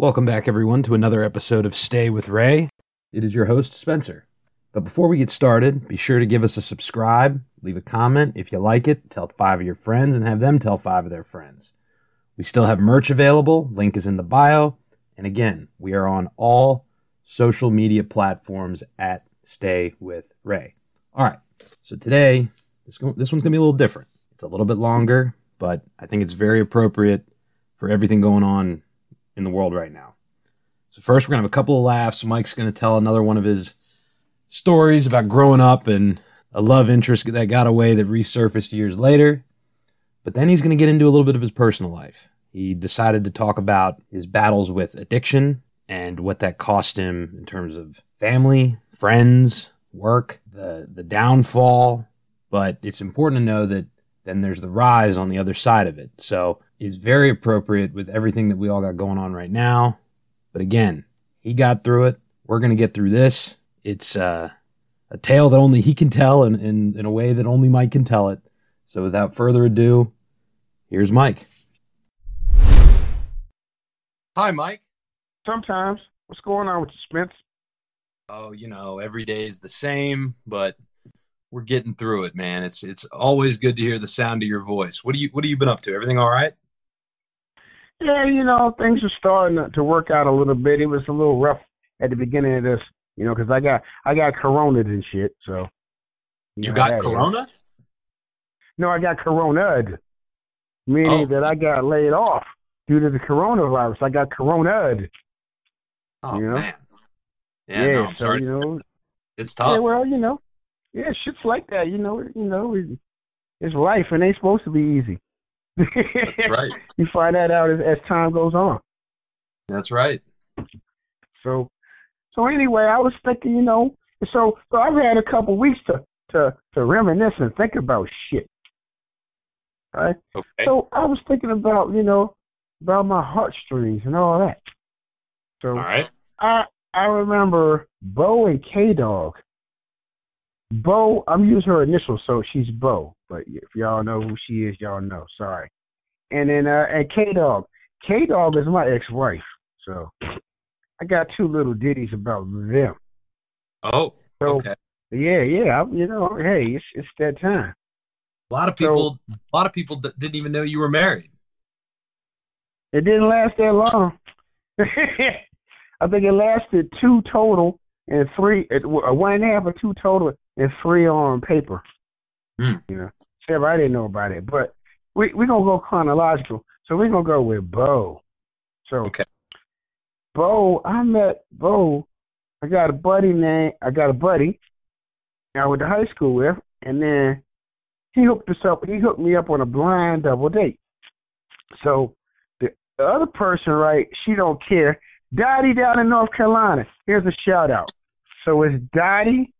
Welcome back, everyone, to another episode of Stay With Ray. It is your host, Spencer. But before we get started, be sure to give us a subscribe, leave a comment if you like it, tell five of your friends, and have them tell five of their friends. We still have merch available. Link is in the bio. And again, we are on all social media platforms at Stay With Ray. All right, so today, this one's going to be a little different. It's a little bit longer, but I think it's very appropriate for everything going on in the world right now. So first, we're going to have a couple of laughs. Mike's going to tell another one of his stories about growing up and a love interest that got away that resurfaced years later. But then he's going to get into a little bit of his personal life. He decided to talk about his battles with addiction and what that cost him in terms of family, friends, work, the downfall. But it's important to know that then there's the rise on the other side of it. So is very appropriate with everything that we all got going on right now. But again, he got through it. We're going to get through this. It's a tale that only he can tell and in a way that only Mike can tell it. So without further ado, here's Mike. Hi, Mike. Sometimes. What's going on with you, Spence? Oh, you know, every day is the same, but we're getting through it, man. It's always good to hear the sound of your voice. What have you been up to? Everything all right? Yeah, you know, things are starting to work out a little bit. It was a little rough at the beginning of this, you know, because I got coronaed and shit, so. You got corona? No, I got corona'd, meaning that I got laid off due to the coronavirus. I got corona'd. Oh, you know? Man. Yeah, no, I'm so, sorry. You know, it's tough. Yeah, well, you know, yeah, shit's like that. You know, it's life. It ain't supposed to be easy. That's right. You find that out as time goes on. That's right. So anyway, I was thinking, you know, so I've had a couple weeks to reminisce and think about shit. All right? Okay. So I was thinking about, you know, about my heartstrings and all that. So all right. I remember Bo and K-Dog. Bo, I'm using her initials, so she's Bo. But if y'all know who she is, y'all know. Sorry. And then and K-Dog. K-Dog is my ex-wife. So I got two little ditties about them. Oh, so, okay. Yeah. You know, hey, it's that time. A lot of people didn't even know you were married. It didn't last that long. I think it lasted two total and three, one and a half or two total. And three on paper. Mm. You know, except I didn't know about it. But we're going to go chronological. So we're going to go with Bo. So okay. Bo, I met Bo. I got a buddy I went to high school with. And then he hooked me up on a blind double date. So the other person, right, she don't care. Dottie down in North Carolina. Here's a shout out. So it's Dottie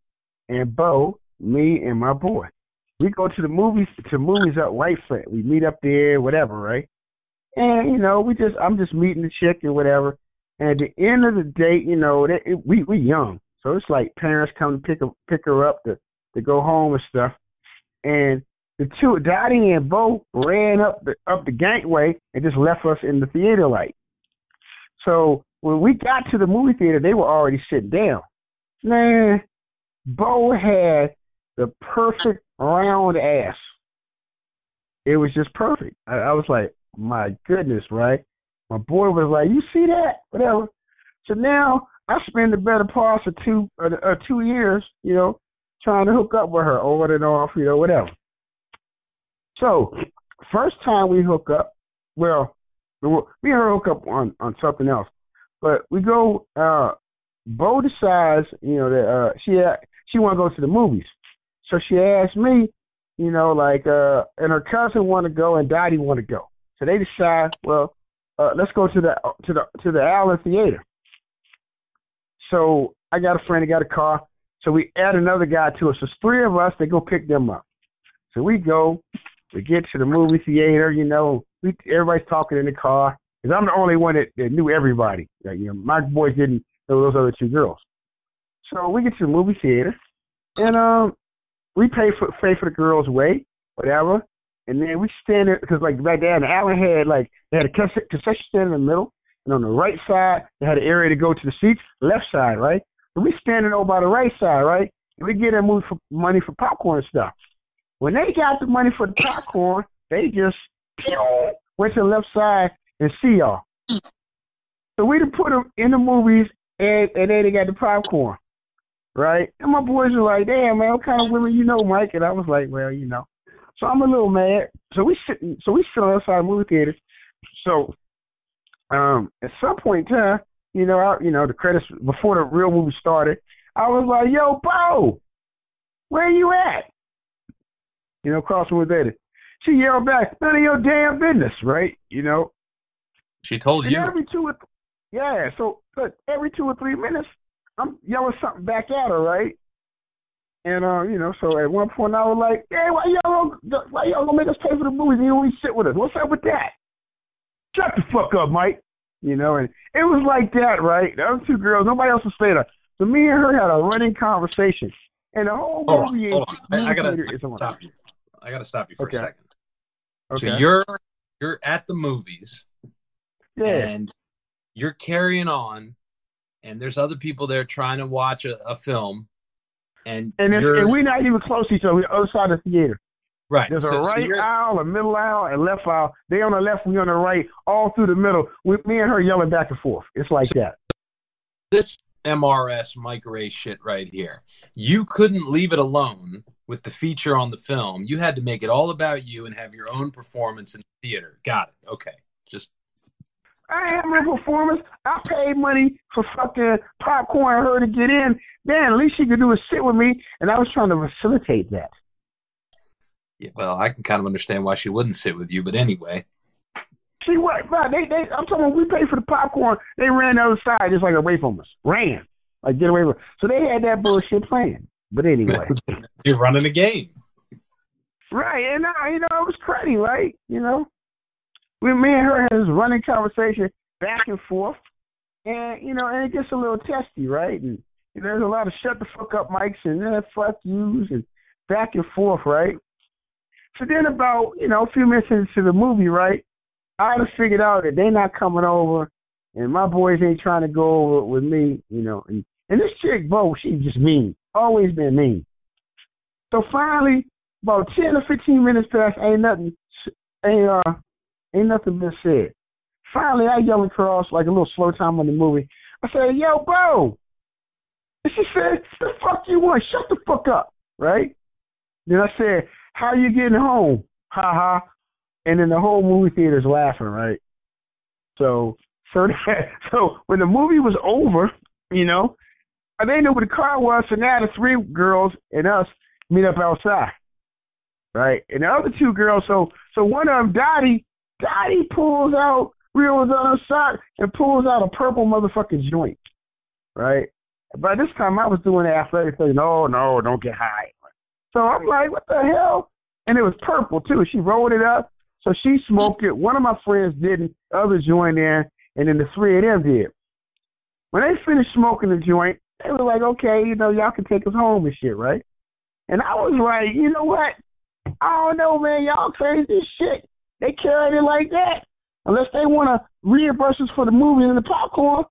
and Bo, me and my boy. We go to the movies at White Flint. We meet up there, whatever, right? And, you know, I'm just meeting the chick and whatever. And at the end of the day, you know, we young. So it's like parents come to pick her up to go home and stuff. And the two, Dottie and Bo, ran up the gangway and just left us in the theater light. So when we got to the movie theater, they were already sitting down. Man, Bo had the perfect round ass. It was just perfect. I was like, my goodness, right? My boy was like, you see that? Whatever. So now I spend the better part of 2 years, you know, trying to hook up with her on and off, you know, whatever. So first time we hook up, well, we hook up on something else. But we go, Bo decides, you know, that she want to go to the movies. So she asked me, you know, like, and her cousin want to go and Dottie want to go. So they decide, well, let's go to the Allen Theater. So I got a friend that got a car. So we add another guy to us. So it's three of us. They go pick them up. So we go. We get to the movie theater. You know, everybody's talking in the car. Because I'm the only one that knew everybody. Like, you know, my boys didn't know those other two girls. So we get to the movie theater. And we pay for the girls' way, whatever. And then we stand there, because, like, back then, Allen had a concession stand in the middle. And on the right side, they had an area to go to the seats, left side, right? And we standing over by the right side, right? And we get them money for popcorn and stuff. When they got the money for the popcorn, they just went to the left side and see y'all. So we done put them in the movies, and then they got the popcorn, right? And my boys were like, damn, man, what kind of women you know, Mike? And I was like, well, you know. So I'm a little mad. So we sit on the side of movie theaters. So at some point in time, the credits before the real movie started, I was like, yo, Bo, where you at? Crossing with Eddie. She yelled back, none of your damn business, right? She told you. Every 2 or 3 minutes, I'm yelling something back at her, right? And, so at one point I was like, hey, why y'all gonna make us pay for the movies? You don't even sit with us. What's up with that? Shut the fuck up, Mike. And it was like that, right? The other two girls, nobody else was saying that. So me and her had a running conversation. And the whole movie I got to stop you for a second. Okay. So you're at the movies. Yeah. And you're carrying on, and there's other people there trying to watch a film. And we're not even close to each other. We're the other side of the theater. Right. There's a aisle, a middle aisle, and left aisle. They on the left, we on the right, all through the middle, with me and her yelling back and forth. It's like that. This MRS Mike Ray shit right here. You couldn't leave it alone with the feature on the film. You had to make it all about you and have your own performance in the theater. Got it. Okay. I have my performance. I paid money for fucking popcorn and her to get in. Man, at least she could do is sit with me, and I was trying to facilitate that. Yeah, well, I can kind of understand why she wouldn't sit with you, but anyway. She what? I'm talking about we paid for the popcorn. They ran the other side just like away from us. Ran. Like, get away from us. So they had that bullshit playing. But anyway. You're running the game. Right. And, it was cruddy, right? Me and her had this running conversation back and forth, and and it gets a little testy, right? And there's a lot of shut the fuck up mics and fuck yous and back and forth, right? So then about a few minutes into the movie, right, I just figured out that they're not coming over, and my boys ain't trying to go over with me, And this chick, Bo, she's just mean, always been mean. So finally, about 10 or 15 minutes past, ain't nothing been said. Finally, I yelled across like a little slow time on the movie. I said, yo, Bo. And she said, the fuck you want? Shut the fuck up, right? Then I said, how you getting home? Ha-ha. And then the whole movie theater's laughing, right? So when the movie was over, they knew where the car was, so now the three girls and us meet up outside, right? And the other two girls, so one of them, Dottie pulls out, reels on her sock, and pulls out a purple motherfucking joint, right? By this time, I was doing the athletic thing. No, don't get high. So I'm like, what the hell? And it was purple, too. She rolled it up, so she smoked it. One of my friends didn't. Others joined in, and then the three of them did. When they finished smoking the joint, they were like, okay, y'all can take us home and shit, right? And I was like, you know what? I don't know, man. Y'all crazy as shit. They carried it like that. Unless they want to reimburse us for the movie and the popcorn,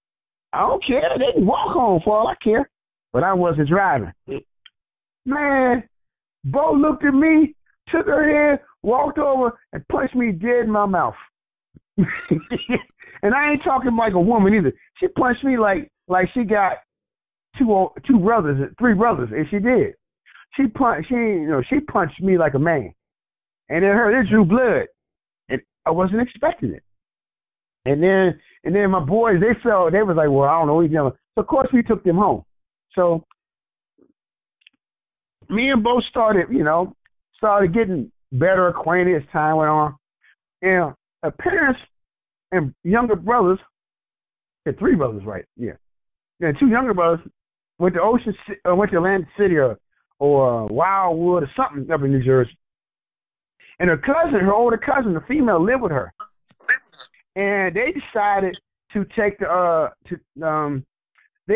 I don't care. They can walk home for all I care. But I wasn't driving. Man, Bo looked at me, took her hand, walked over, and punched me dead in my mouth. And I ain't talking like a woman either. She punched me like she got three brothers, and she did. She punched me like a man. And it drew blood. I wasn't expecting it. And then my boys, they was like, well, I don't know. So, of course, we took them home. So me and Bo started getting better acquainted as time went on. And her parents and younger brothers, had three brothers, right? Yeah. And two younger brothers went to Atlantic City or Wildwood or something up in New Jersey. And her older cousin, the female, lived with her. And they decided to take they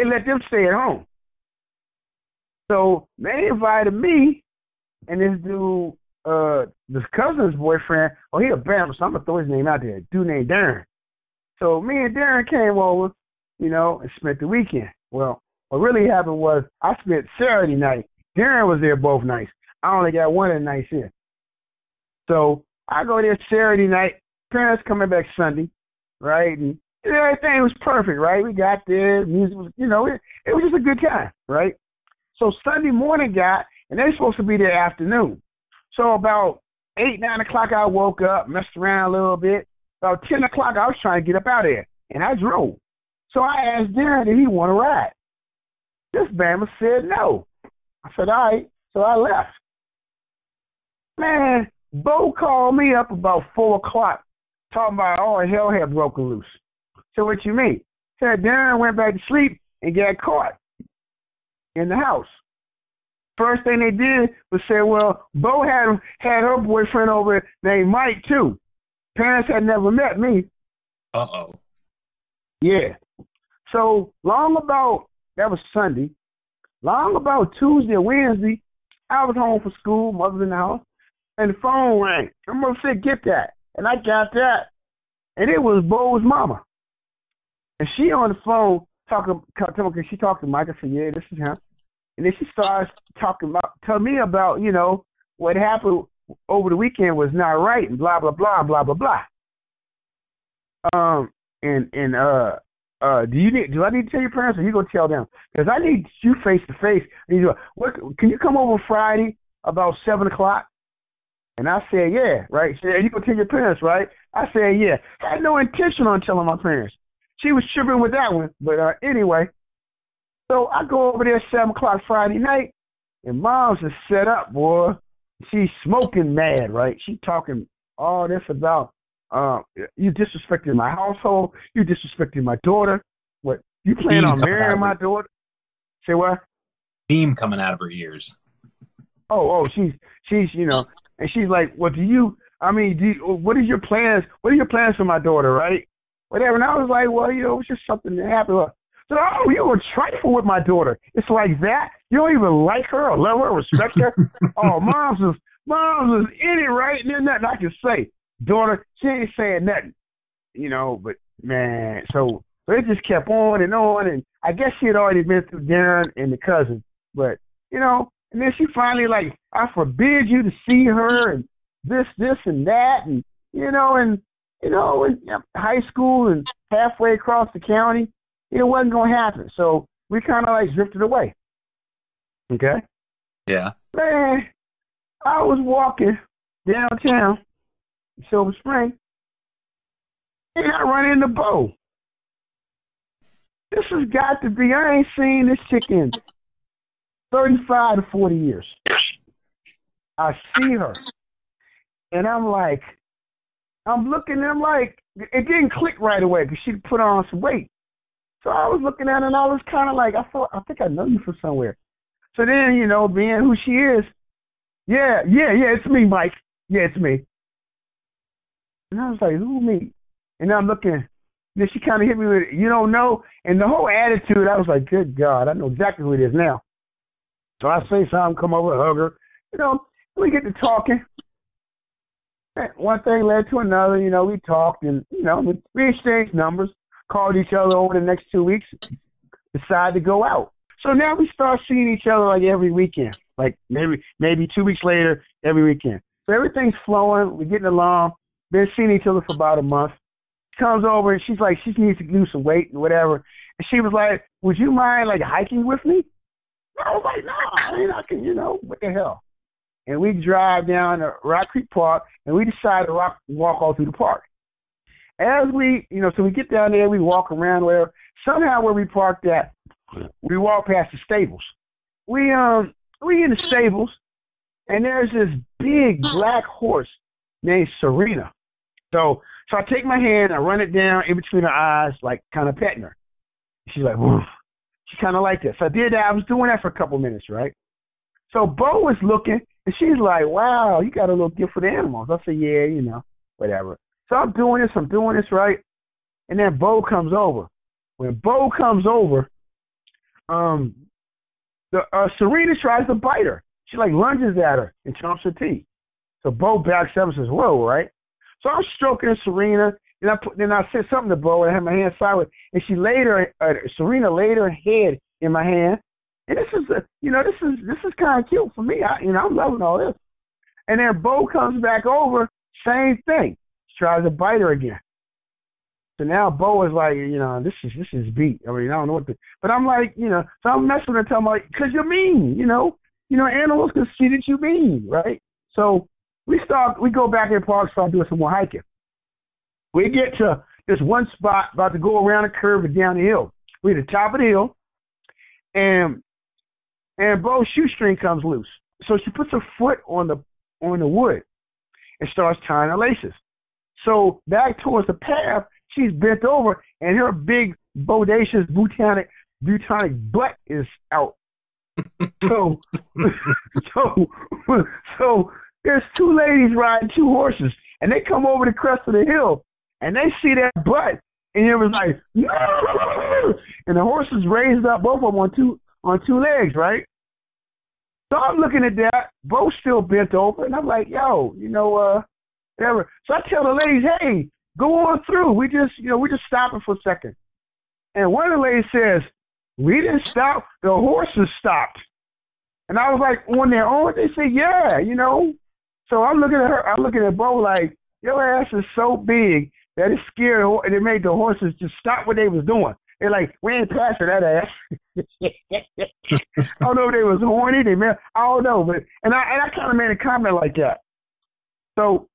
let them stay at home. So they invited me and this dude, this cousin's boyfriend, he a bam, so I'm going to throw his name out there, dude named Darren. So me and Darren came over, you know, and spent the weekend. Well, what really happened was I spent Saturday night. Darren was there both nights. I only got one of the nights in. So I go there Saturday night. Parents coming back Sunday, right? And everything was perfect, right? We got there. Music was, you know, it was just a good time, right? So Sunday morning got, and they were supposed to be there afternoon. So about 8, 9 o'clock, I woke up, messed around a little bit. About 10 o'clock, I was trying to get up out of there, and I drove. So I asked Darren, did he want to ride? This bama said no. I said, all right. So I left. Man, Bo called me up about 4 o'clock, talking about, oh, hell had broken loose. So what you mean? Said Darren went back to sleep and got caught in the house. First thing they did was say, well, Bo had her boyfriend over named Mike, too. Parents had never met me. Uh-oh. Yeah. So that was Sunday. Long about Tuesday or Wednesday, I was home from school, mother's in the house, and the phone rang. I'm going to say, get that. And I got that. And it was Bo's mama. And she on the phone talking, she talked to Mike. I said, yeah, this is him. And then she starts telling me about, you know, what happened over the weekend was not right and blah, blah, blah, blah, blah, blah. Do I need to tell your parents or you going to tell them? Because I need you face to face. Can you come over Friday about 7 o'clock? And I said, yeah, right? She said, are you going to tell your parents, right? I said, yeah. I had no intention on telling my parents. She was tripping with that one. But anyway, so I go over there at 7 o'clock Friday night, and Mom's just set up, boy. She's smoking mad, right? She talking all this about, you disrespecting my household. You disrespecting my daughter. What? You plan on marrying my daughter? Say what? Beam coming out of her ears. Oh, she's, you know, and she's like, well, what is your plans? What are your plans for my daughter, right? Whatever. And I was like, well, you know, it's just something that happened. So, oh, you were trifling with my daughter. It's like that. You don't even like her or love her or respect her. Oh, Mom's was in it, right? And there's nothing I can say. Daughter, she ain't saying nothing. You know, but, man, so it just kept on. And I guess she had already been through Darren and the cousin. But, you know, and then she finally, like, I forbid you to see her and this and that. And, you know, in high school and halfway across the county. It wasn't going to happen. So we kind of like drifted away. Okay? Yeah. Man, I was walking downtown, Silver Spring, and I run into Bo. This has got to be, I ain't seen this chick in 35 to 40 years. I see her. And I'm looking, it didn't click right away because she put on some weight. So I was looking at her, and I was kind of like, I think I know you from somewhere. So then, you know, being who she is, yeah, it's me, Mike. Yeah, it's me. And I was like, who, me? And I'm looking. Then she kind of hit me with, you don't know. And the whole attitude, I was like, good God, I know exactly who it is now. So I say something, come over, hug her. You know, we get to talking. And one thing led to another. You know, we talked, and, you know, we exchanged numbers. Called each other over the next 2 weeks, decided to go out. So now we start seeing each other like every weekend, like maybe 2 weeks later, every weekend. So everything's flowing. We're getting along. Been seeing each other for about a month. She comes over, and she's like, she needs to lose some weight and whatever. And she was like, would you mind, like, hiking with me? And I was like, nah, I mean, I can, you know, what the hell? And we drive down to Rock Creek Park, and we decide to walk all through the park. As we, you know, so we get down there, we walk around wherever. Somehow where we parked at, we walk past the stables. We in the stables, and there's this big black horse named Serena. So I take my hand, I run it down in between her eyes, like kind of petting her. She's like, woof. She kind of liked it. So I did that. I was doing that for a couple minutes, right? So Bo was looking, and she's like, wow, you got a little gift for the animals. I said, yeah, you know, whatever. So I'm doing this, right? And then Bo comes over. When Bo comes over, Serena tries to bite her. She, like, lunges at her and chomps her teeth. So Bo backs up and says, whoa, right? So I'm stroking Serena, And I said something to Bo, and I had my hand sideways. And she laid her, Serena laid her head in my hand. And this is, this is kind of cute for me. I'm loving all this. And then Bo comes back over, same thing. She tries to bite her again. So now Bo is like, this is beat. I mean, I don't know what to. But I'm like, so I'm messing with her and telling her, like, because you're mean, animals can see that you mean, right? So we go back in the park, start doing some more hiking. We get to this one spot, about to go around a curve and down the hill. We're at the top of the hill, and Bo's shoestring comes loose. So she puts her foot on the wood and starts tying her laces. So back towards the path, she's bent over, and her big, bodacious, butonic butt is out. So there's two ladies riding two horses, and they come over the crest of the hill, and they see that butt, and it was like, no! And the horses raised up, both of them on two legs, right? So I'm looking at that, both still bent over, and I'm like, whatever. So I tell the ladies, hey, go on through. We just stopping for a second. And one of the ladies says, we didn't stop, the horses stopped. And I was like, on their own? They said, yeah. So I'm looking at her, I'm looking at Bo like, your ass is so big that it scared, and it made the horses just stop what they was doing. They're like, we ain't passing that ass. I don't know if they was horny, I don't know, but and I kind of made a comment like that. So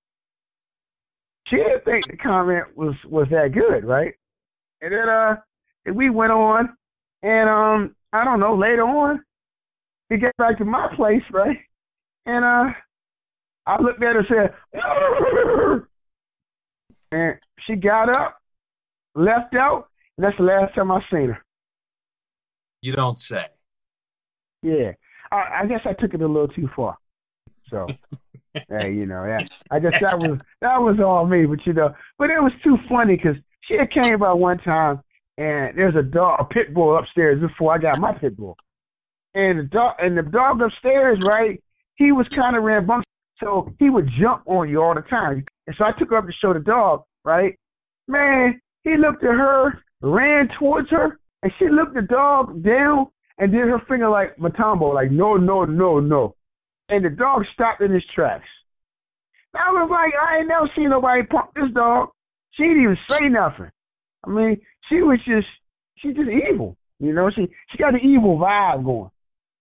she didn't think the comment was that good, right? And then we went on, and I don't know, later on, we got back to my place, right? And I looked at her and said, arr! And she got up, left out, and that's the last time I seen her. You don't say. Yeah. I guess I took it a little too far. So, hey, I guess that was all me, but it was too funny because she had came by one time and there's a pit bull upstairs before I got my pit bull. And the dog upstairs, right, he was kind of rambunctious. So he would jump on you all the time. And so I took her up to show the dog, right? Man, he looked at her, ran towards her, and she looked the dog down and did her finger like Matumbo, like, no. And the dog stopped in his tracks. And I was like, I ain't never seen nobody pump this dog. She didn't even say nothing. I mean, she was just evil, She got an evil vibe going.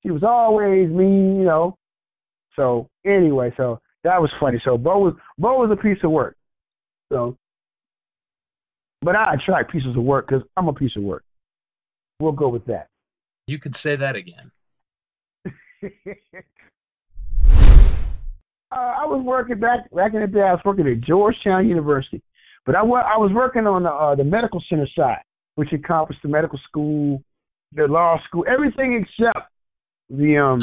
She was always mean, So anyway, so that was funny. So Bo was a piece of work. So, but I attract pieces of work because I'm a piece of work. We'll go with that. You could say that again. I was working back in the day. I was working at Georgetown University, but I was working on the medical center side, which encompassed the medical school, the law school, everything except the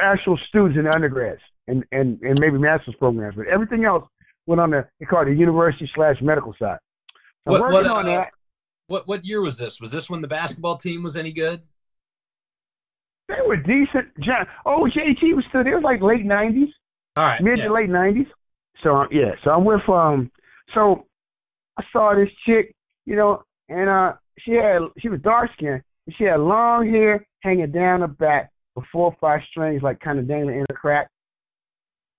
actual students and undergrads and maybe master's programs, but everything else went on the, they called it the university/medical side. So what year was this? Was this when the basketball team was any good? They were decent. JT was still there. It was like late 90s. All right. Mid to late 90s. So, yeah. So I'm with, so I saw this chick, and she was dark-skinned. And she had long hair hanging down her back. 4 or 5 strings, like kind of dangling in a crack.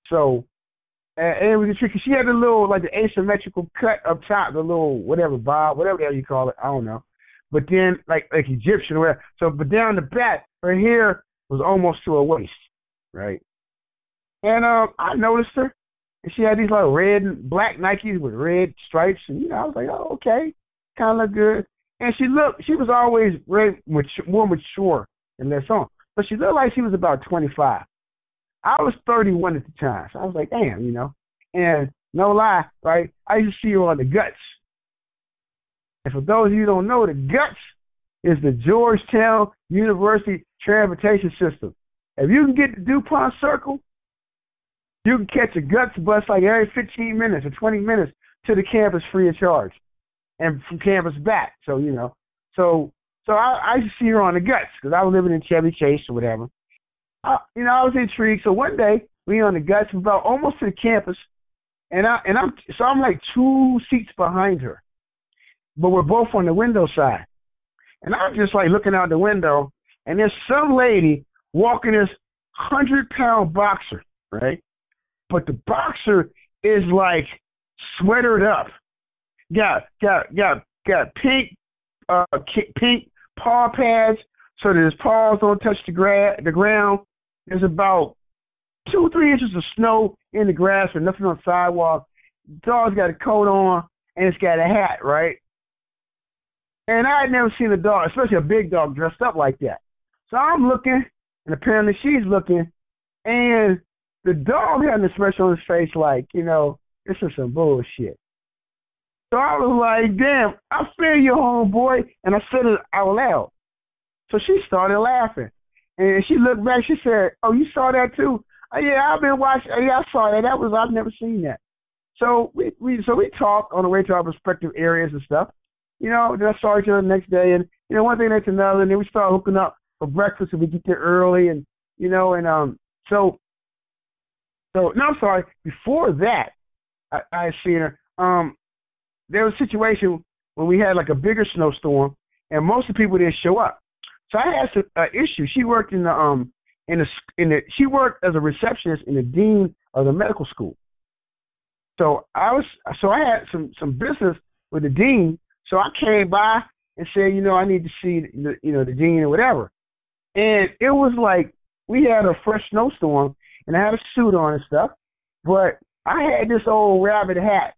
So, and it was a trick. She had a little, like the asymmetrical cut up top, the little whatever bob, whatever the hell you call it, I don't know. But then, like Egyptian, or whatever. So, but down the back, her hair was almost to her waist, right? And I noticed her, and she had these little red and black Nikes with red stripes, and I was like, oh, okay, kind of look good. And she was always more mature and less on. But she looked like she was about 25. I was 31 at the time. So I was like, damn, And no lie, right? I used to see her on The Guts. And for those of you who don't know, The Guts is the Georgetown University transportation system. If you can get to DuPont Circle, you can catch a Guts bus like every 15 minutes or 20 minutes to the campus free of charge. And from campus back. So, So I used to see her on The Guts because I was living in Chevy Chase or whatever. I was intrigued. So one day, we on The Guts, we about almost to the campus, And I'm like two seats behind her, but we're both on the window side. And I'm just like looking out the window, and there's some lady walking this 100-pound boxer, right? But the boxer is like sweatered up, got pink paw pads so that his paws don't touch the ground. There's about 2-3 inches of snow in the grass and nothing on the sidewalk. The dog's got a coat on and it's got a hat, right? And I had never seen a dog, especially a big dog, dressed up like that. So I'm looking, and apparently she's looking, and the dog had an expression on his face like, you know, this is some bullshit. So I was like, damn, I feel you, homeboy. And I said it out loud. So she started laughing. And she looked back, she said, oh, you saw that too? Oh, yeah, I've been watching. Oh, yeah, I saw that. I've never seen that. So we talked on the way to our respective areas and stuff. You know, then I saw each other the next day, and, you know, one thing that's another, and then we started hooking up for breakfast, and we get there early, and, you know, and no, I'm sorry, before that, I had seen her, there was a situation when we had, like, a bigger snowstorm, and most of the people didn't show up. So I had some issue. She worked she worked as a receptionist in the dean of the medical school. So I had some business with the dean. So I came by and said, you know, I need to see the dean or whatever. And it was like we had a fresh snowstorm, and I had a suit on and stuff. But I had this old rabbit hat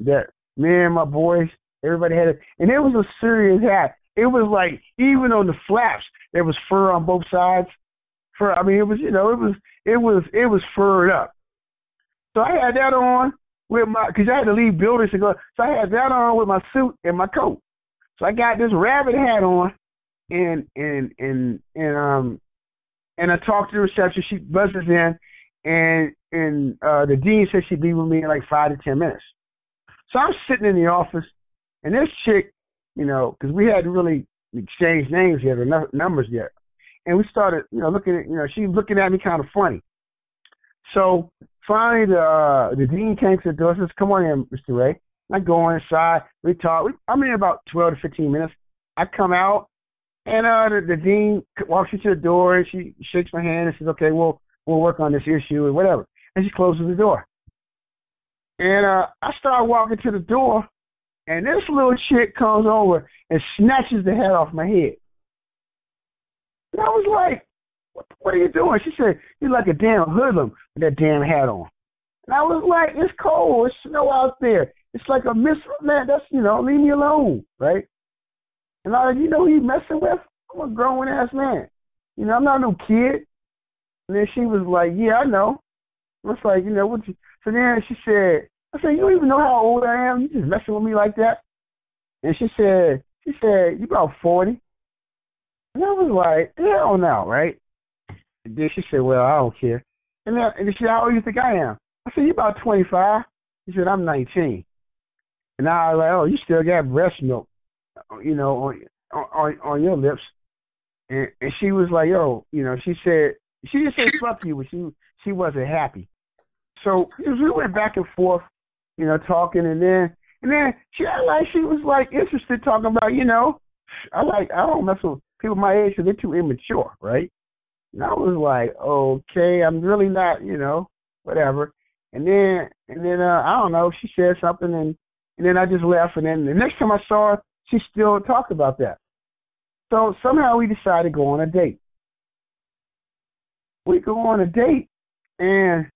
that me and my boys, everybody had it, and it was a serious hat. It was like even on the flaps, there was fur on both sides. I mean, it was, you know, it was furred up. So I had that on with because I had to leave buildings to go. So I had that on with my suit and my coat. So I got this rabbit hat on, and I talked to the reception. She buzzes in, and the dean said she'd be with me in like 5 to 10 minutes. So I'm sitting in the office, and this chick, you know, because we hadn't really exchanged names yet or numbers yet. And we started, you know, looking at, you know, she's looking at me kind of funny. So finally the dean came to the door and says, come on in, Mr. Ray. I go inside. We talk. I'm in about 12 to 15 minutes. I come out, and the dean walks into the door, and she shakes my hand and says, okay, we'll work on this issue or whatever. And she closes the door. And I start walking to the door, and this little chick comes over and snatches the hat off my head. And I was like, what are you doing? She said, you're like a damn hoodlum with that damn hat on. And I was like, it's cold. It's snow out there. It's like a man, that's, you know, leave me alone, right? And I was like, you know who you messing with? I'm a grown-ass man. You know, I'm not no kid. And then she was like, yeah, I know. I was like, you know, what you... So then she said, I said, you don't even know how old I am. You just messing with me like that. And she said, you about 40. And I was like, hell no, right? And then she said, well, I don't care. And she said, how old do you think I am? I said, you about 25. She said, I'm 19. And I was like, oh, you still got breast milk, you know, on your lips. And she was like, yo, you know, she said, she just said fuck you, but she wasn't happy. So we went back and forth, you know, talking. And then she acted like she was, like, interested, talking about, you know, I don't mess with people my age, so they're too immature, right? And I was like, okay, I'm really not, you know, whatever. And then I don't know, she said something, and then I just left. And then the next time I saw her, she still talked about that. So somehow we decided to go on a date. We go on a date, and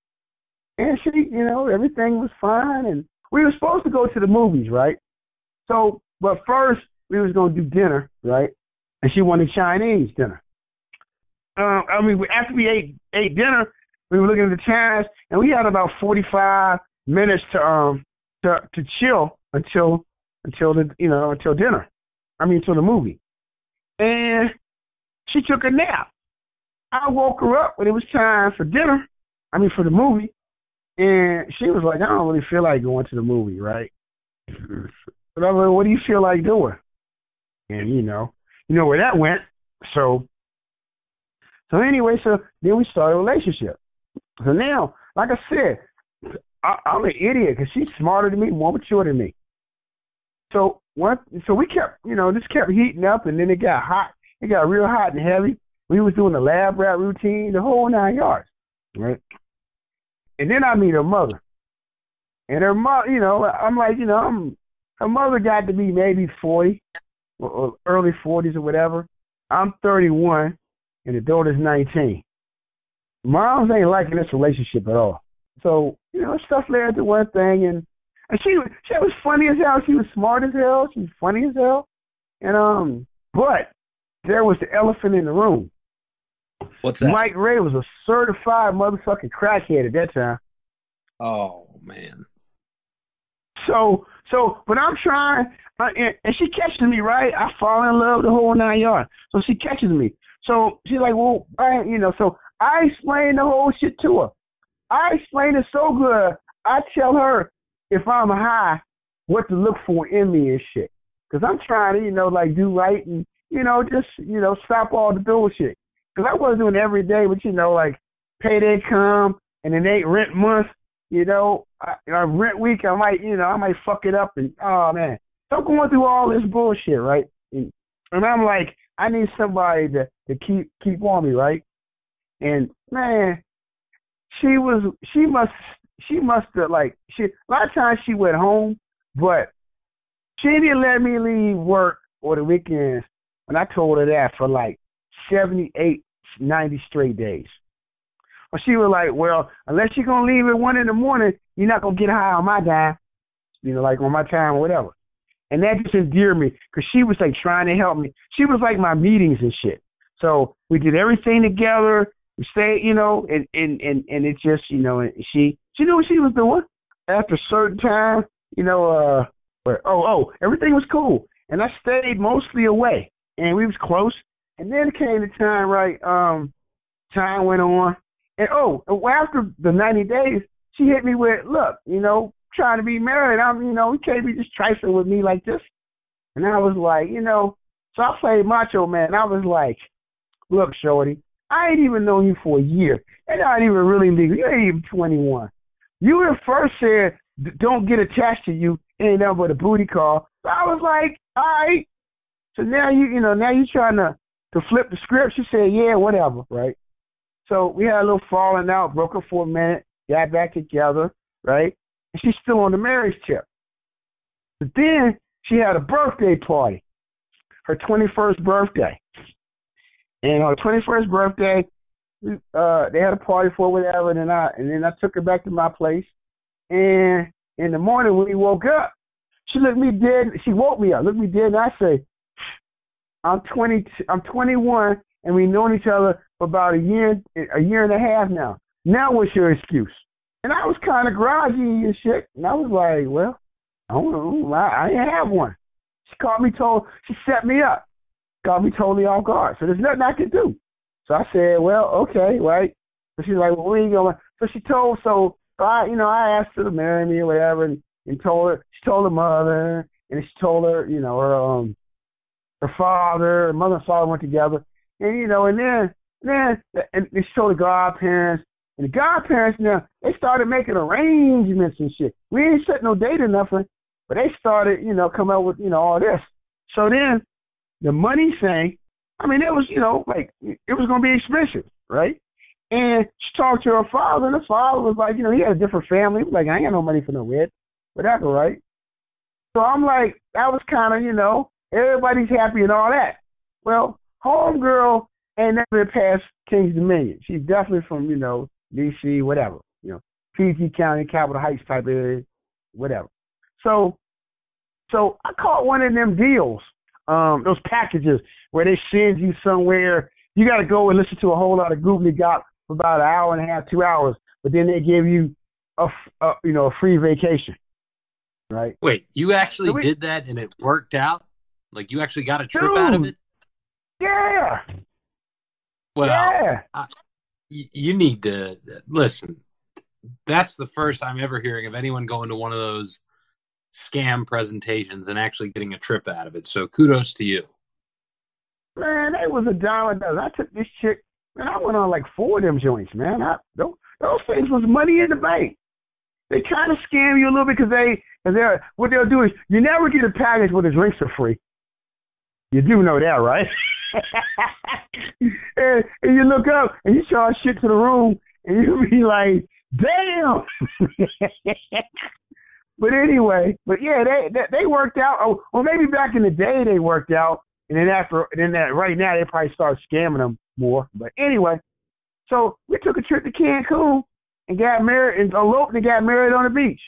she, you know, everything was fine. And we were supposed to go to the movies, right? So, but first we was going to do dinner, right? And she wanted Chinese dinner. After we ate dinner, we were looking at the times, and we had about 45 minutes to chill until dinner. I mean, until the movie. And she took a nap. I woke her up when it was time for dinner. I mean, for the movie. And she was like, I don't really feel like going to the movie, right? But I was like, what do you feel like doing? And you know where that went. So anyway, then we started a relationship. So now, like I said, I'm an idiot because she's smarter than me, more mature than me. So we kept, this kept heating up, and then it got hot. It got real hot and heavy. We was doing the lab rat routine, the whole 9 yards, right? And then I meet her mother. And her mother, I'm like, her mother got to be maybe 40 or early 40s or whatever. I'm 31, and the daughter's 19. Moms ain't liking this relationship at all. So, stuff led to one thing, and she was funny as hell. She was smart as hell. She was funny as hell. And but there was the elephant in the room. What's that? Mike Ray was a certified motherfucking crackhead at that time. Oh, man. So, but I'm trying, and she catches me, right? I fall in love the whole 9 yards. So she catches me. So she's like, well, so I explained the whole shit to her. I explained it so good, I tell her if I'm high, what to look for in me and shit. Because I'm trying to, do right and, just, stop all the bullshit. Because I wasn't doing it every day, but, payday come and it ain't rent month. Rent week, I might fuck it up and, oh, man. So I'm going through all this bullshit, right? And I'm like, I need somebody to keep on me, right? And, man, a lot of times she went home, but she didn't let me leave work or the weekends when I told her that for like 78, 90 straight days. Well, she was like, well, unless you're going to leave at 1 in the morning, you're not going to get high on my dime, on my time or whatever. And that just endeared me because she was like trying to help me. She was like my meetings and shit. So we did everything together. We stayed, and it just, and she knew what she was doing. After a certain time, everything was cool. And I stayed mostly away, and we was close. And then it came the time, right, time went on. And, after the 90 days, she hit me with, look, trying to be married. I'm, you can't be just trifling with me like this. And I was like, so I played macho, man. I was like, look, shorty, I ain't even known you for a year. And I ain't even really legal. You ain't even 21. You at first said, don't get attached to you. It ain't nothing but a booty call. So I was like, all right. So now you're trying to flip the script. She said, yeah, whatever, right? So we had a little falling out, broke up for a minute, got back together, right? And she's still on the marriage tip. But then she had a birthday party, her 21st birthday. And on her 21st birthday, they had a party for whatever, and then I took her back to my place. And in the morning when we woke up, she woke me up, looked me dead, and I say, I'm 21, and we've known each other for about a year and a half now. Now what's your excuse? And I was kind of groggy and shit. And I was like, well, I don't know. I didn't have one. She set me up. Caught me totally off guard. So there's nothing I could do. So I said, well, okay, right? So she's like, well, where you going? So I asked her to marry me or whatever, and she told her mother, and she told her, her father, mother and father went together. And, and then they showed the godparents. And the godparents, now, they started making arrangements and shit. We ain't set no date or nothing, but they started, come up with, all this. So then the money thing, I mean, it was, it was going to be expensive, right? And she talked to her father, and the father was like, he had a different family. He was like, I ain't got no money for no wed, whatever, right? So I'm like, that was kind of, everybody's happy and all that. Well, homegirl ain't never been past King's Dominion. She's definitely from, D.C., whatever, PG County, Capitol Heights type area, whatever. So I caught one of them deals, those packages where they send you somewhere. You got to go and listen to a whole lot of gobbledygook for about an hour and a half, 2 hours, but then they give you a free vacation, right? Wait, you actually did that and it worked out? Like you actually got a trip out of it? Yeah. Well, yeah. You need to listen. That's the first I'm ever hearing of anyone going to one of those scam presentations and actually getting a trip out of it. So kudos to you. Man, that was a dime a dozen. I took this chick, and I went on like 4 of them joints, man. Those things was money in the bank. They kind of scam you a little bit because what they'll do is you never get a package where the drinks are free. You do know that, right? and you look up and you charge shit to the room and you'll be like, damn. but yeah, they worked out. Oh, well, maybe back in the day they worked out, and then right now they probably start scamming them more. But anyway, so we took a trip to Cancun and got married and eloped and got married on the beach.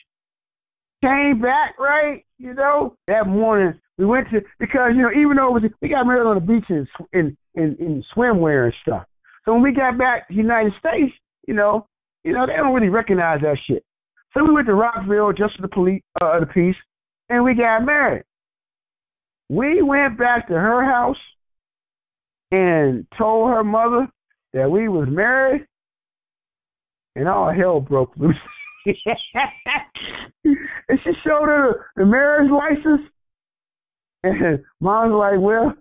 Came back, right? You know, that morning we went to, because, you know, even though we got married on the beach in swimwear and stuff. So when we got back to the United States, you know, they don't really recognize that shit. So we went to Rockville just for the peace, and we got married. We went back to her house and told her mother that we was married, and all hell broke loose. And she showed her the marriage license, and Mom's like, well,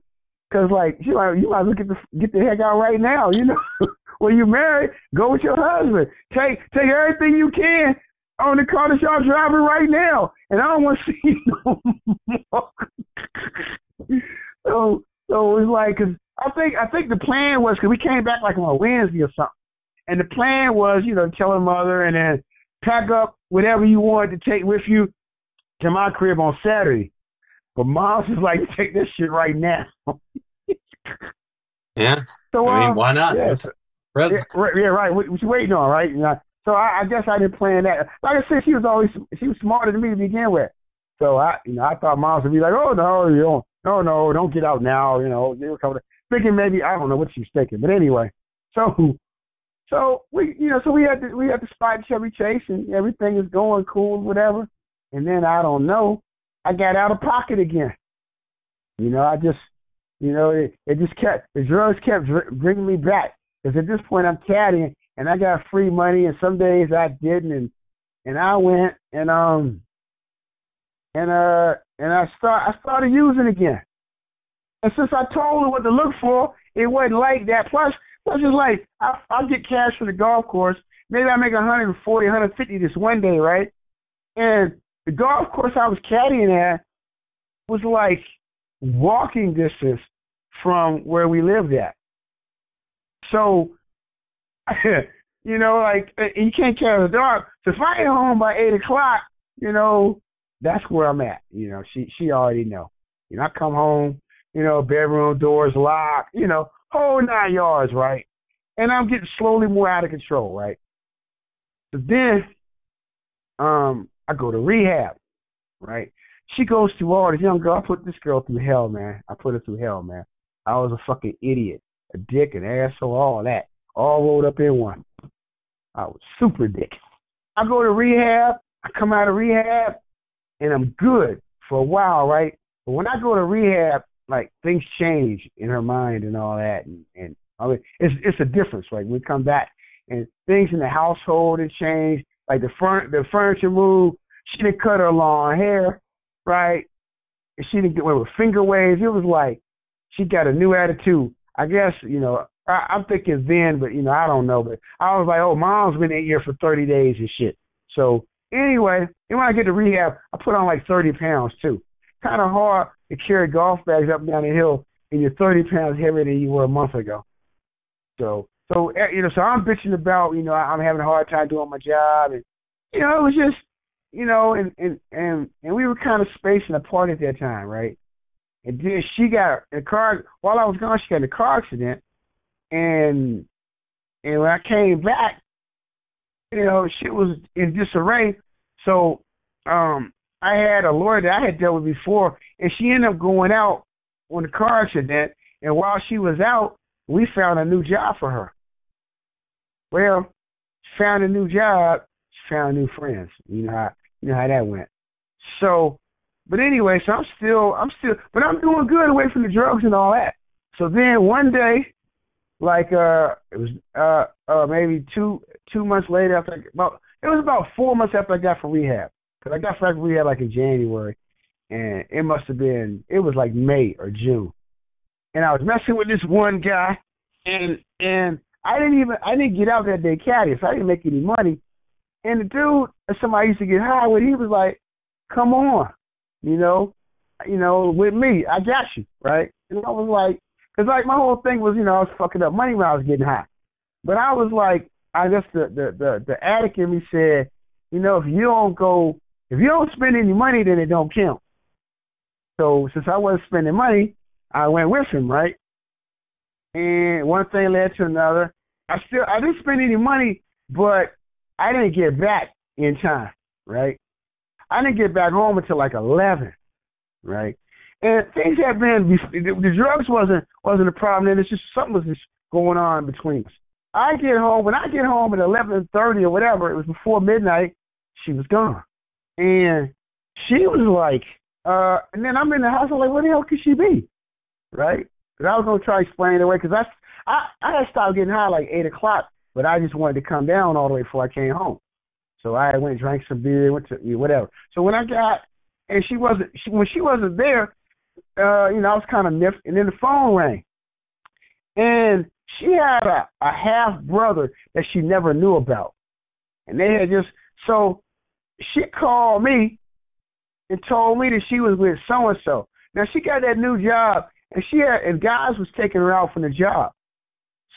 because, like, she's like, you might as well get the heck out right now, you know. When you're married, go with your husband. Take everything you can on the car that y'all driving right now. And I don't want to see you no more. So it's like, cause I think the plan was, because we came back like on a Wednesday or something. And the plan was, you know, tell her mother and then pack up whatever you wanted to take with you to my crib on Saturday. But Mom's just like, take this shit right now. Yeah. So, I mean, why not? Yeah. Yeah, right. What you waiting on, right? So I guess I didn't plan that. Like I said, she was smarter than me to begin with. So I thought Mom would be like, oh no, you don't, no, don't get out now. You know, they were coming, thinking maybe I don't know what she was thinking, but anyway. So we had to spot Chevy Chase and everything is going cool, whatever. And then I don't know, I got out of pocket again. You know, I just, you know, it just kept, the drugs kept bringing me back. Because at this point I'm caddying and I got free money, and some days I didn't, and I went and I started using again. And since I told her what to look for, it wasn't like that. Plus it's like I'll get cash from the golf course. Maybe I make $140, $150 this one day, right? And the golf course I was caddying at was like walking distance from where we lived at. So, you know, like, you can't carry the dog. So if I ain't home by 8 o'clock, you know, that's where I'm at. You know, she already know. You know, I come home, you know, bedroom doors locked, you know, whole 9 yards, right? And I'm getting slowly more out of control, right? So then I go to rehab, right? She goes through all this young girl. I put this girl through hell, man. I put her through hell, man. I was a fucking idiot. A dick, an asshole, all that. All rolled up in one. I was super dick. I go to rehab. I come out of rehab, and I'm good for a while, right? But when I go to rehab, like, things change in her mind and all that. And I mean, it's a difference, right? We come back, and things in the household have changed. Like, the furniture moved. She didn't cut her long hair, right? And she didn't get away with finger waves. It was like she got a new attitude. I guess, you know, I'm thinking then, but, you know, I don't know. But I was like, oh, Mom's been in here for 30 days and shit. So anyway, and when I get to rehab, I put on like 30 pounds too. Kind of hard to carry golf bags up and down the hill and you're 30 pounds heavier than you were a month ago. So you know, so I'm bitching about, you know, I'm having a hard time doing my job. And, you know, it was just, you know, and we were kind of spacing apart at that time, right? And then she got in a car, while I was gone, she got in a car accident. And when I came back, you know, shit was in disarray. So I had a lawyer that I had dealt with before, and she ended up going out on the car accident. And while she was out, we found a new job for her. Well, she found a new job, she found new friends. You know how that went. So. But anyway, so I'm still, but I'm doing good away from the drugs and all that. So then one day, like, it was maybe two months later after, it was about 4 months after I got from rehab. Because I got from rehab like in January, and it was like May or June. And I was messing with this one guy, and I didn't get out that day caddy, so I didn't make any money. And the dude, somebody used to get high with, he was like, come on, you know, with me, I got you, right? And I was like, because, like, my whole thing was, you know, I was fucking up money when I was getting high. But I was like, I guess the addict in me said, you know, if you don't spend any money, then it don't count. So since I wasn't spending money, I went with him, right? And one thing led to another. I didn't spend any money, but I didn't get back in time, right? I didn't get back home until like 11, right? And things had been, the drugs wasn't a problem, and it's just something was just going on between us. When I get home at 11:30 or whatever, it was before midnight, she was gone. And she was like, and then I'm in the house, I'm like, where the hell could she be, right? Because I was going to try to explain it away, because I had stopped getting high like 8 o'clock, but I just wanted to come down all the way before I came home. So I went and drank some beer, went to whatever. So when I got, and when she wasn't there, you know, I was kind of miffed. And then the phone rang. And she had a half-brother that she never knew about. And they had just, so she called me and told me that she was with so-and-so. Now, she got that new job, and guys was taking her out from the job.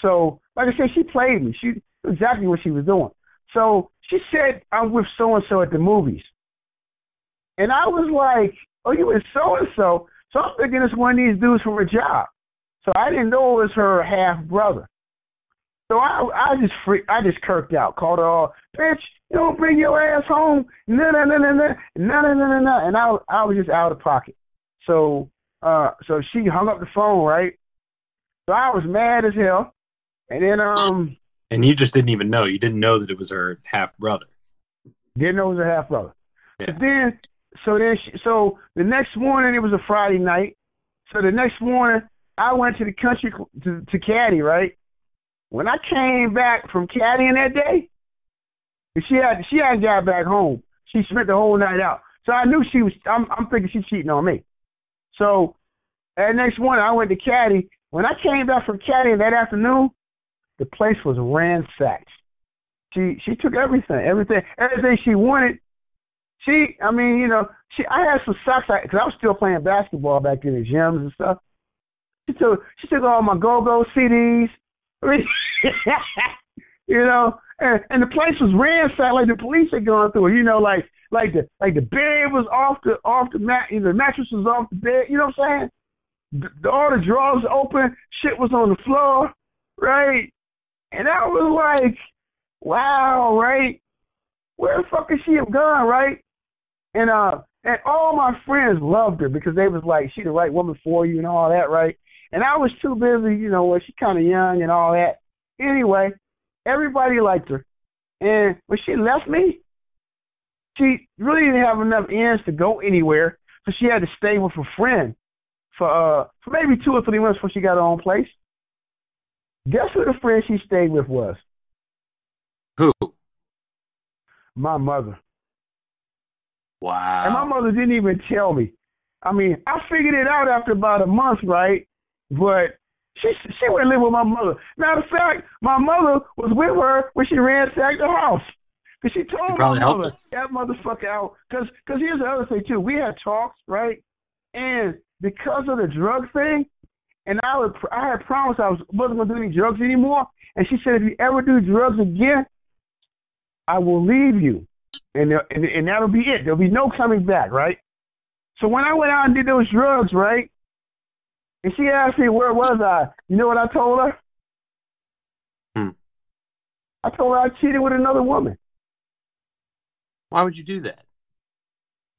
So, like I said, she played me. She knew exactly what she was doing. So she said, I'm with so-and-so at the movies. And I was like, oh, you with so-and-so? So I'm thinking it's one of these dudes from her job. So I didn't know it was her half-brother. So I just kirked out, called her all, bitch, you don't bring your ass home. No. And I was just out of pocket. So she hung up the phone, right? So I was mad as hell. And then and you just didn't even know. You didn't know that it was her half-brother. Didn't know it was her half-brother. Yeah. But so the next morning, it was a Friday night. So the next morning, I went to the country to Caddy, right? When I came back from caddying that day, she hadn't got back home. She spent the whole night out. So I knew I'm thinking she's cheating on me. So that next morning, I went to Caddy. When I came back from caddying that afternoon, the place was ransacked. She took everything she wanted. I had some socks, because I was still playing basketball back in the gyms and stuff. She took all my go-go CDs. I mean, you know, and the place was ransacked like the police had gone through it. You know, like the bed was off the mat, the mattress was off the bed. You know what I'm saying? All the drawers open, shit was on the floor, right? And I was like, wow, right? Where the fuck could she have gone, right? And all my friends loved her because they was like, she the right woman for you and all that, right? And I was too busy, you know, she kind of young and all that. Anyway, everybody liked her. And when she left me, she really didn't have enough ends to go anywhere, so she had to stay with a friend for maybe 2 or 3 months before she got her own place. Guess who the friend she stayed with was? Who? My mother. Wow. And my mother didn't even tell me. I mean, I figured it out after about a month, right? But she went live with my mother. Matter of fact, my mother was with her when she ransacked the house. Because she told my mother, that motherfucker out. Because here's the other thing, too. We had talks, right? And because of the drug thing, and I had promised I wasn't going to do any drugs anymore. And she said, if you ever do drugs again, I will leave you. And that'll be it. There'll be no coming back, right? So when I went out and did those drugs, right? And she asked me, where was I? You know what I told her? I told her I cheated with another woman. Why would you do that?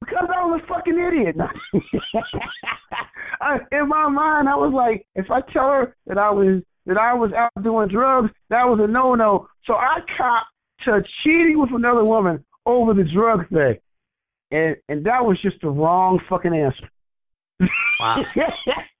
Because I was a fucking idiot. In my mind, I was like, if I tell her that I was out doing drugs, that was a no-no. So I copped to cheating with another woman over the drug thing. And that was just the wrong fucking answer. Wow.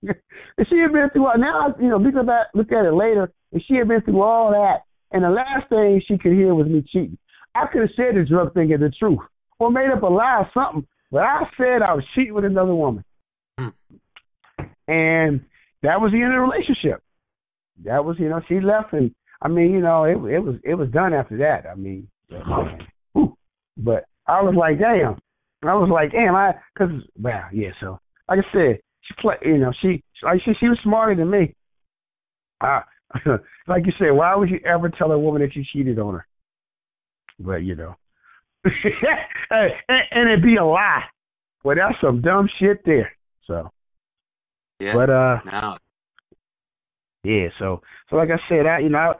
And she had been through all now, you know, because I look at it later, and she had been through all that, and the last thing she could hear was me cheating. I could have said the drug thing is the truth or made up a lie or something, but I said I was cheating with another woman. And that was the end of the relationship. That was, you know, she left, and I mean, you know, it was done after that. I mean, But I was like, damn. So like I said, she play. You know, she was smarter than me. Like you said, why would you ever tell a woman that you cheated on her? But you know, and it'd be a lie. Well, that's some dumb shit there. So, yeah. But no. Yeah. So like I said, I, as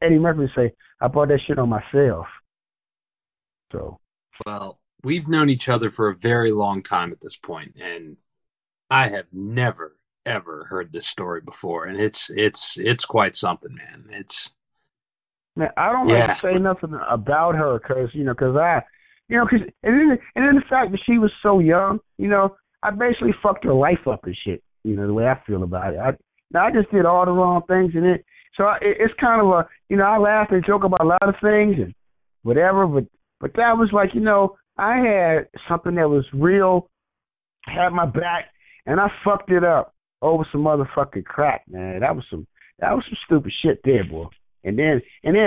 Eddie Murphy would say, I bought that shit on myself. So. Well. We've known each other for a very long time at this point, and I have never, ever heard this story before. And it's quite something, man. I don't like to say nothing about her because the fact that she was so young, you know, I basically fucked her life up and shit, you know, the way I feel about it. I just did all the wrong things in it. So it's kind of a, you know, I laugh and joke about a lot of things and whatever, but that was like, you know, I had something that was real, had my back, and I fucked it up over some motherfucking crack, man. That was some stupid shit there, boy. And then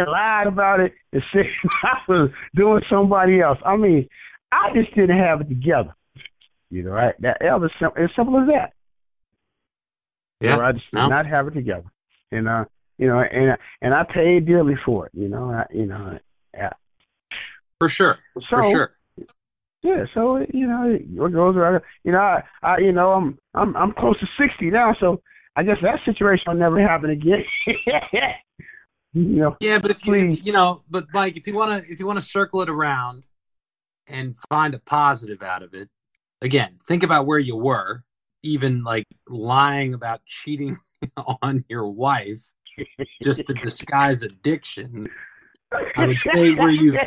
lied about it and said I was doing somebody else. I mean, I just didn't have it together, you know. Right? That was simple, as simple as that. Yeah, you know, I just did not have it together, and you know, and I paid dearly for it, you know. For sure. Yeah, so you know, what goes around. You know, I'm close to 60 now, so I guess that situation will never happen again. You know. Yeah, but if you wanna circle it around and find a positive out of it, again, think about where you were. Even like lying about cheating on your wife just to disguise addiction. I would say where we're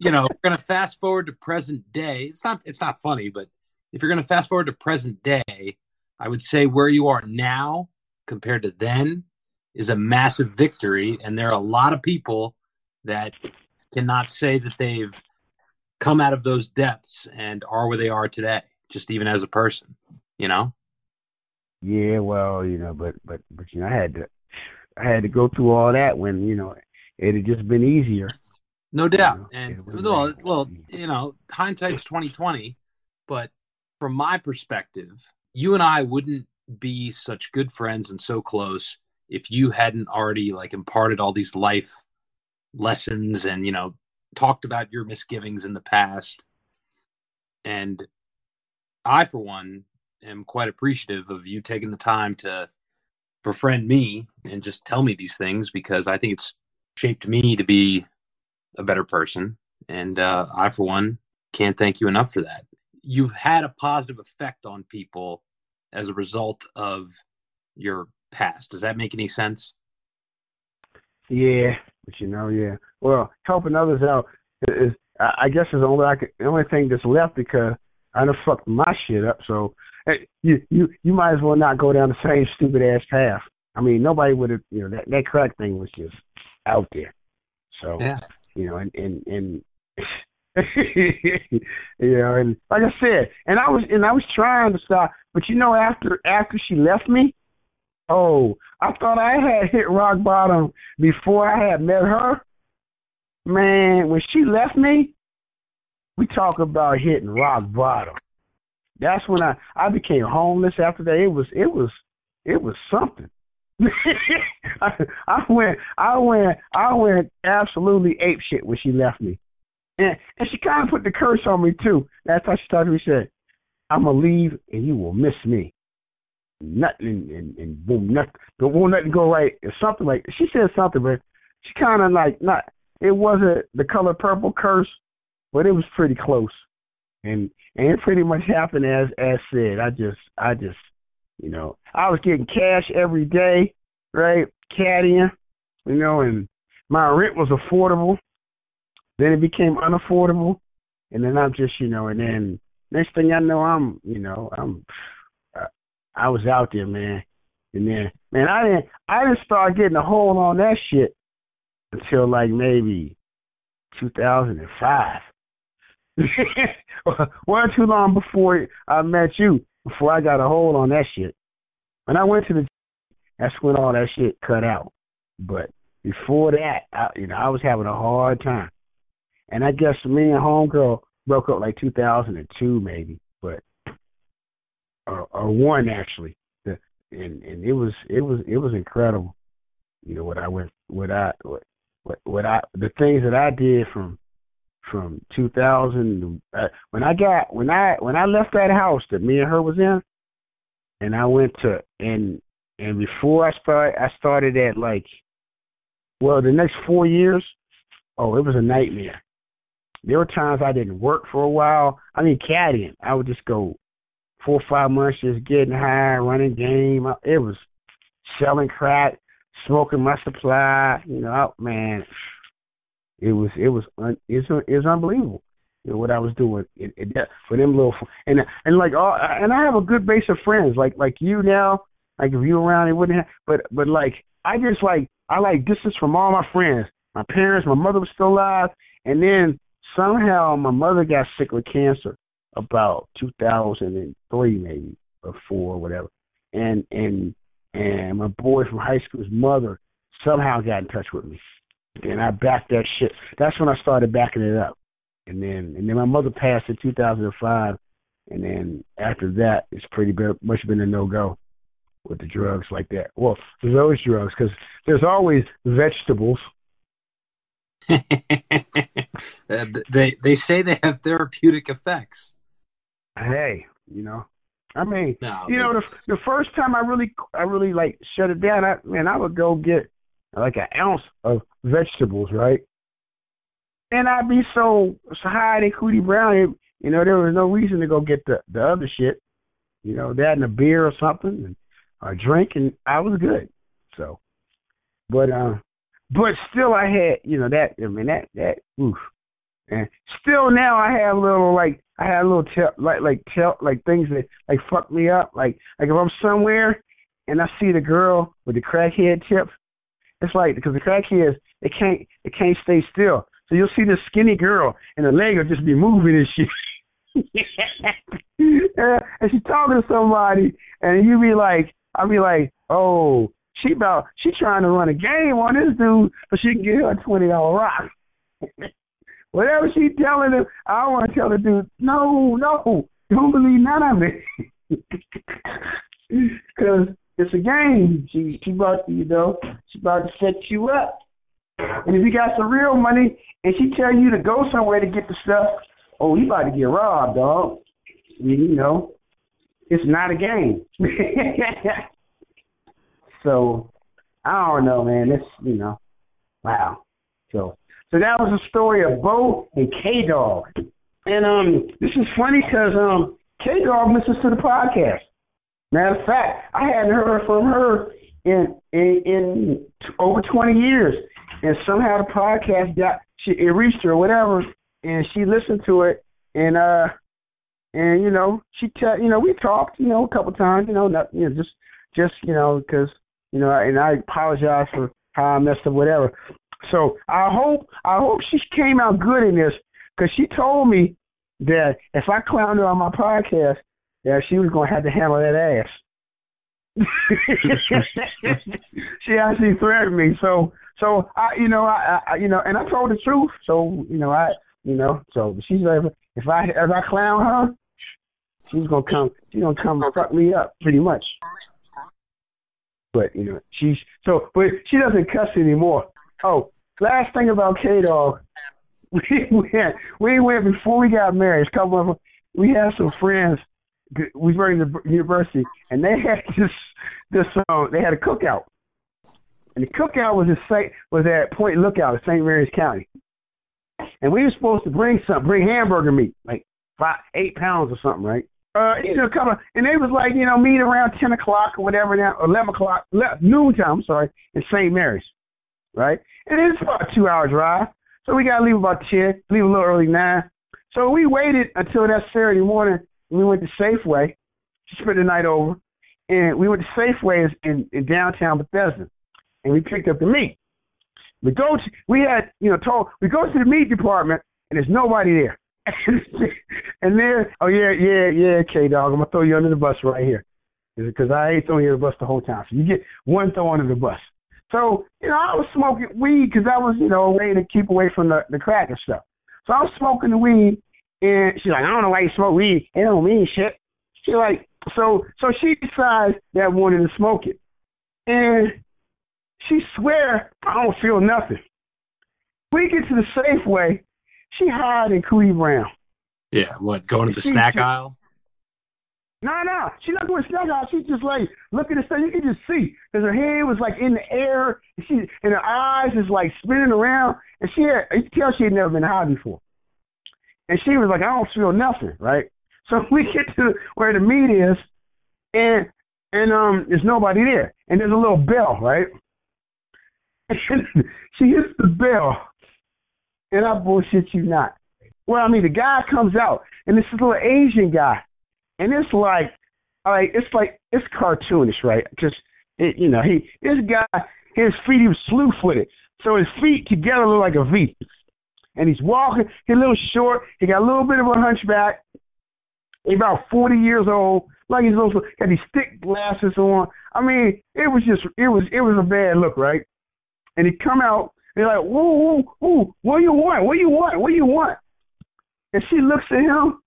going to fast forward to present day. It's not funny, but if you're going to fast forward to present day, I would say where you are now compared to then is a massive victory. And there are a lot of people that cannot say that they've come out of those depths and are where they are today, just even as a person, you know? Yeah, well, you know, but you know, I had to go through all that when, you know, it had just been easier. No doubt. And, well, you know, hindsight's 20/20, but from my perspective, you and I wouldn't be such good friends and so close if you hadn't already, like, imparted all these life lessons and, you know, talked about your misgivings in the past. And I, for one, am quite appreciative of you taking the time to befriend me and just tell me these things, because I think it's shaped me to be a better person, and I, for one, can't thank you enough for that. You've had a positive effect on people as a result of your past. Does that make any sense? Yeah, but you know, yeah. Well, helping others out is, I guess, is the only thing that's left, because I done fucked my shit up. So you might as well not go down the same stupid ass path. I mean, nobody would have. You know, that crack thing was just out there. So, yeah. You know, and you know, and like I said, and I was trying to stop, but you know, after she left me, oh, I thought I had hit rock bottom before I had met her. Man, when she left me, we talk about hitting rock bottom. That's when I became homeless after that. It was something. I went absolutely ape shit when she left me, and she kind of put the curse on me too. That's how she started to say, "I'm gonna leave, and you will miss me." Nothing, and boom, nothing. Don't want nothing go right. Or something like she said something, but she kind of like not. It wasn't the color purple curse, but it was pretty close, and it pretty much happened as said. I just. You know, I was getting cash every day, right? Caddying, you know, and my rent was affordable. Then it became unaffordable. And then I'm just, you know, and then next thing I know, I was out there, man. And then, man, I didn't start getting a hold on that shit until like maybe 2005. Well, too long before I met you. Before I got a hold on that shit. When I went to the, that's when all that shit cut out. But before that, I was having a hard time. And I guess me and homegirl broke up like 2002 maybe, but or one actually. And it was incredible, you know, the things that I did from 2000 when I left that house that me and her was in, and I went to and before I started at the next 4 years, it was a nightmare. There were times I didn't work for a while. I mean, caddying. I would just go 4 or 5 months just getting high, running game. It was selling crack, smoking my supply. You know, man, it was unbelievable, you know, what I was doing. For them little and I have a good base of friends like you now. Like if you were around, it wouldn't have. But I distance from all my friends. My parents, my mother was still alive, and then somehow my mother got sick with cancer about 2003 maybe or 4 or whatever. And my boy from high school's mother somehow got in touch with me. And I backed that shit. That's when I started backing it up. And then my mother passed in 2005, and then after that it's pretty much been a no-go with the drugs like that. Well, there's always drugs because there's always vegetables. They say they have therapeutic effects. Hey, you know, I mean, the first time I really like shut it down, I would go get like an ounce of vegetables, right? And I'd be so high and cootie brown, you know, there was no reason to go get the other shit, you know, that and a beer or something, and a drink, and I was good. So, but still, I had, you know, oof. And still now I have little things that, like, fuck me up. Like if I'm somewhere and I see the girl with the crackhead tip, it's like, because the crackheads, they can't stay still. So you'll see this skinny girl and the leg will just be moving and shit. And she's talking to somebody and you be like, I'll be like, oh, She trying to run a game on this dude so she can get her a $20 rock. Whatever she telling him, I want to tell the dude, no, don't believe none of it. Because it's a game. She about to set you up. And if you got some real money and she tell you to go somewhere to get the stuff, oh, you about to get robbed, dog. You know, it's not a game. So, I don't know, man. It's, you know, wow. So that was the story of Bo and K-Dog. And this is funny because K-Dog listens to the podcast. Matter of fact, I hadn't heard from her in over 20 years. And somehow the podcast it reached her or whatever, and she listened to it. And you know, we talked, you know, a couple times, you know, just, you know, because, you know, and I apologize for how I messed up, whatever. So I hope she came out good in this, because she told me that if I clowned her on my podcast, that she was going to have to handle that ass. She actually threatened me. So I I told the truth. So, you know, so she's like, if I clown her, she's going to come fuck me up pretty much. But, you know, but she doesn't cuss anymore. Oh, last thing about K-Dog, we went before we got married. A couple of them, we had some friends. We were in the university, and they had they had a cookout, and the cookout was at Point Lookout in St. Mary's County, and we were supposed to bring hamburger meat, like 8 pounds or something, right? And they was like, you know, meet around 10 o'clock or whatever, now noontime, I'm sorry, in St. Mary's, right? And it's about a 2-hour drive, so we got to leave about 10, leave a little early 9. So we waited until that Saturday morning, and we went to Safeway, just spent the night over, and we went to Safeway in downtown Bethesda, and we picked up the meat. We go to the meat department, and there's nobody there. And then, oh, yeah, K-Dog, I'm going to throw you under the bus right here, because I ain't throwing you under the bus the whole time. So you get one throw under the bus. So, you know, I was smoking weed because I was, you know, a way to keep away from the crack and stuff. So I'm smoking the weed, and she's like, I don't know why you smoke weed. It don't mean shit. She like, so she decides that wanted to smoke it. And she swear, I don't feel nothing. We get to the Safeway, she hide in Cootie Brown. Yeah, what, going to the snack aisle? No. She not going to snack aisle. She's just like looking at stuff. You can just see because her head was like in the air, and her eyes is like spinning around, and you could tell she had never been high before. And she was like, I don't feel nothing, right? So we get to where the meat is, and there's nobody there, and there's a little bell, right? And she hits the bell, and I bullshit you not. Well, I mean, the guy comes out, and this is a little Asian guy, and it's like it's cartoonish, right? Because his feet, he was slew-footed, so his feet together look like a V, and he's walking. He's a little short. He got a little bit of a hunchback. He's about 40 years old. Like he's also got these thick glasses on. I mean, it was a bad look, right? And he come out. They're like, whoa, whoa, whoa, what do you want? What do you want? What do you want? And she looks at him,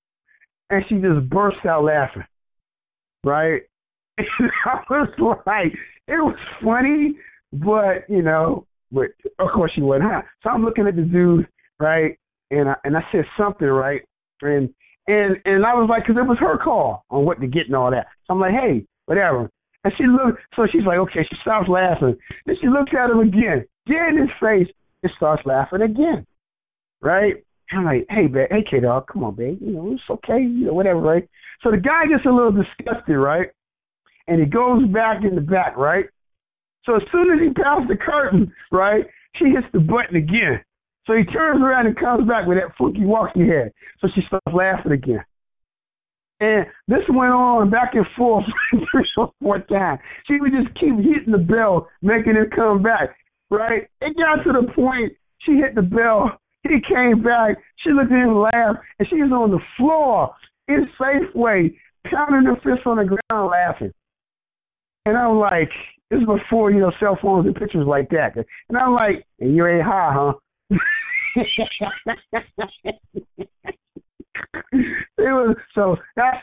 and she just bursts out laughing, right? And I was like, it was funny, but, but of course she wasn't high. So I'm looking at the dude, right, and I said something, right, and I was like, because it was her call on what to get and all that. So I'm like, hey, whatever. And she looked, so she's like, okay, she stops laughing. Then she looks at him again, get in his face, and starts laughing again, right? And I'm like, hey, K-Dog, come on, babe. It's okay, whatever, right? So the guy gets a little disgusted, right? And he goes back in the back, right? So as soon as he passes the curtain, right, she hits the button again. So he turns around and comes back with that funky walk he had. So she starts laughing again. And this went on back and forth 3 or 4 times. She would just keep hitting the bell, making him come back, right? It got to the point she hit the bell. He came back. She looked at him, laughed, and she was on the floor in Safeway, pounding her fist on the ground, laughing. And I'm like, this is before, cell phones and pictures like that. And I'm like, and you ain't high, huh? So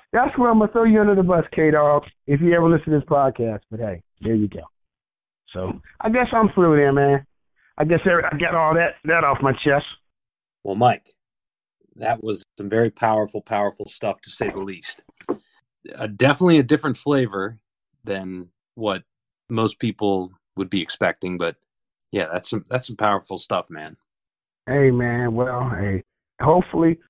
that's where I'm going to throw you under the bus, K-Dog, if you ever listen to this podcast. But, hey, there you go. So I guess I'm through there, man. I guess I got all that off my chest. Well, Mike, that was some very powerful, powerful stuff, to say the least. Definitely a different flavor than what most people would be expecting. But, yeah, that's some powerful stuff, man. Hey, man. Well, hey, hopefully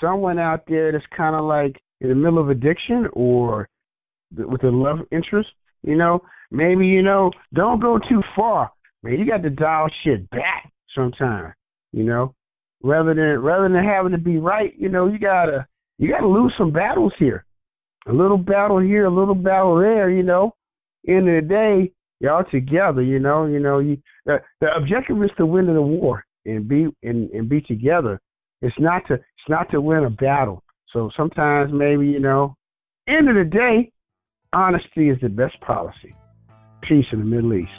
someone out there that's kind of like in the middle of addiction or with a love interest, maybe, don't go too far. Man, you got to dial shit back sometimes, rather than having to be right, you gotta lose some battles here. A little battle here, a little battle there, End of the day, y'all together, the objective is to win the war and be together. It's not to win a battle. So sometimes maybe, end of the day, honesty is the best policy. Peace in the Middle East.